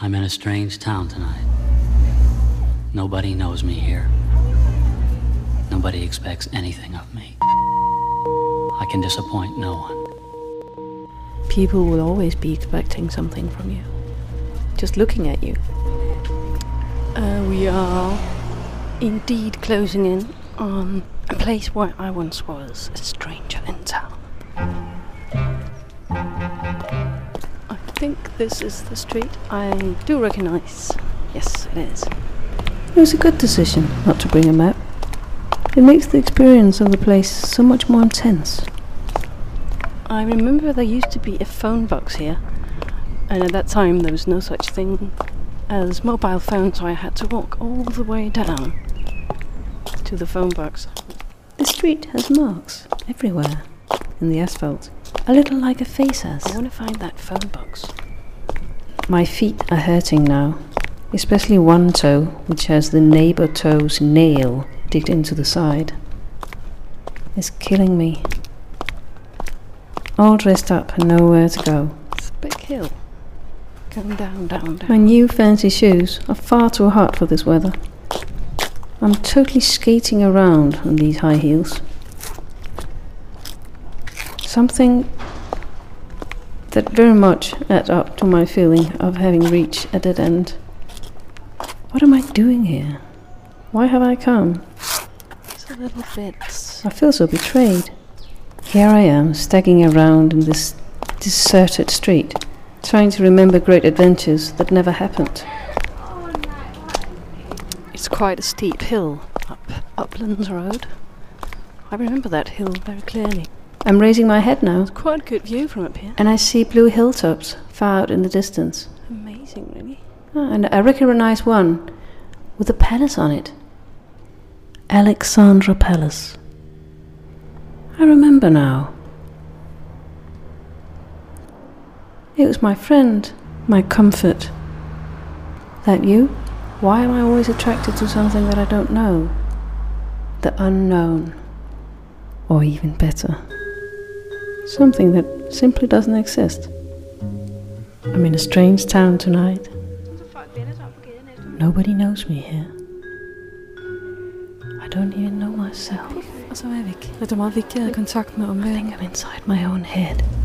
I'm in a strange town tonight. Nobody knows me here. Nobody expects anything of me. I can disappoint no one. People will always be expecting something from you. Just looking at you. We are indeed closing in on a place where I once was a stranger in town. I think this is the street I do recognize. Yes, it is. It was a good decision not to bring a map. It makes the experience of the place so much more intense. I remember there used to be a phone box here, and at that time there was no such thing as mobile phones, so I had to walk all the way down to the phone box. The street has marks everywhere in the asphalt, a little like a face has. I want to find that phone box. My feet are hurting now, especially one toe, which has the neighbor toe's nail digged into the side. It's killing me. All dressed up and nowhere to go. It's a big hill. Going down, down, down. My new fancy shoes are far too hot for this weather. I'm totally skating around on these high heels. Something that very much adds up to my feeling of having reached a dead end. What am I doing here? Why have I come? It's a little bit. I feel so betrayed. Here I am, staggering around in this deserted street, trying to remember great adventures that never happened. It's quite a steep hill up Uplands Road. I remember that hill very clearly. I'm raising my head now. It's quite a good view from up here. And I see blue hilltops far out in the distance. Amazing, really. Oh, and I recognize one with a palace on it. Alexandra Palace. I remember now. It was my friend, my comfort. That you? Why am I always attracted to something that I don't know? The unknown. Or even better, something that simply doesn't exist. I'm in a strange town tonight. Nobody knows me here. I don't even know myself. I think I'm inside my own head.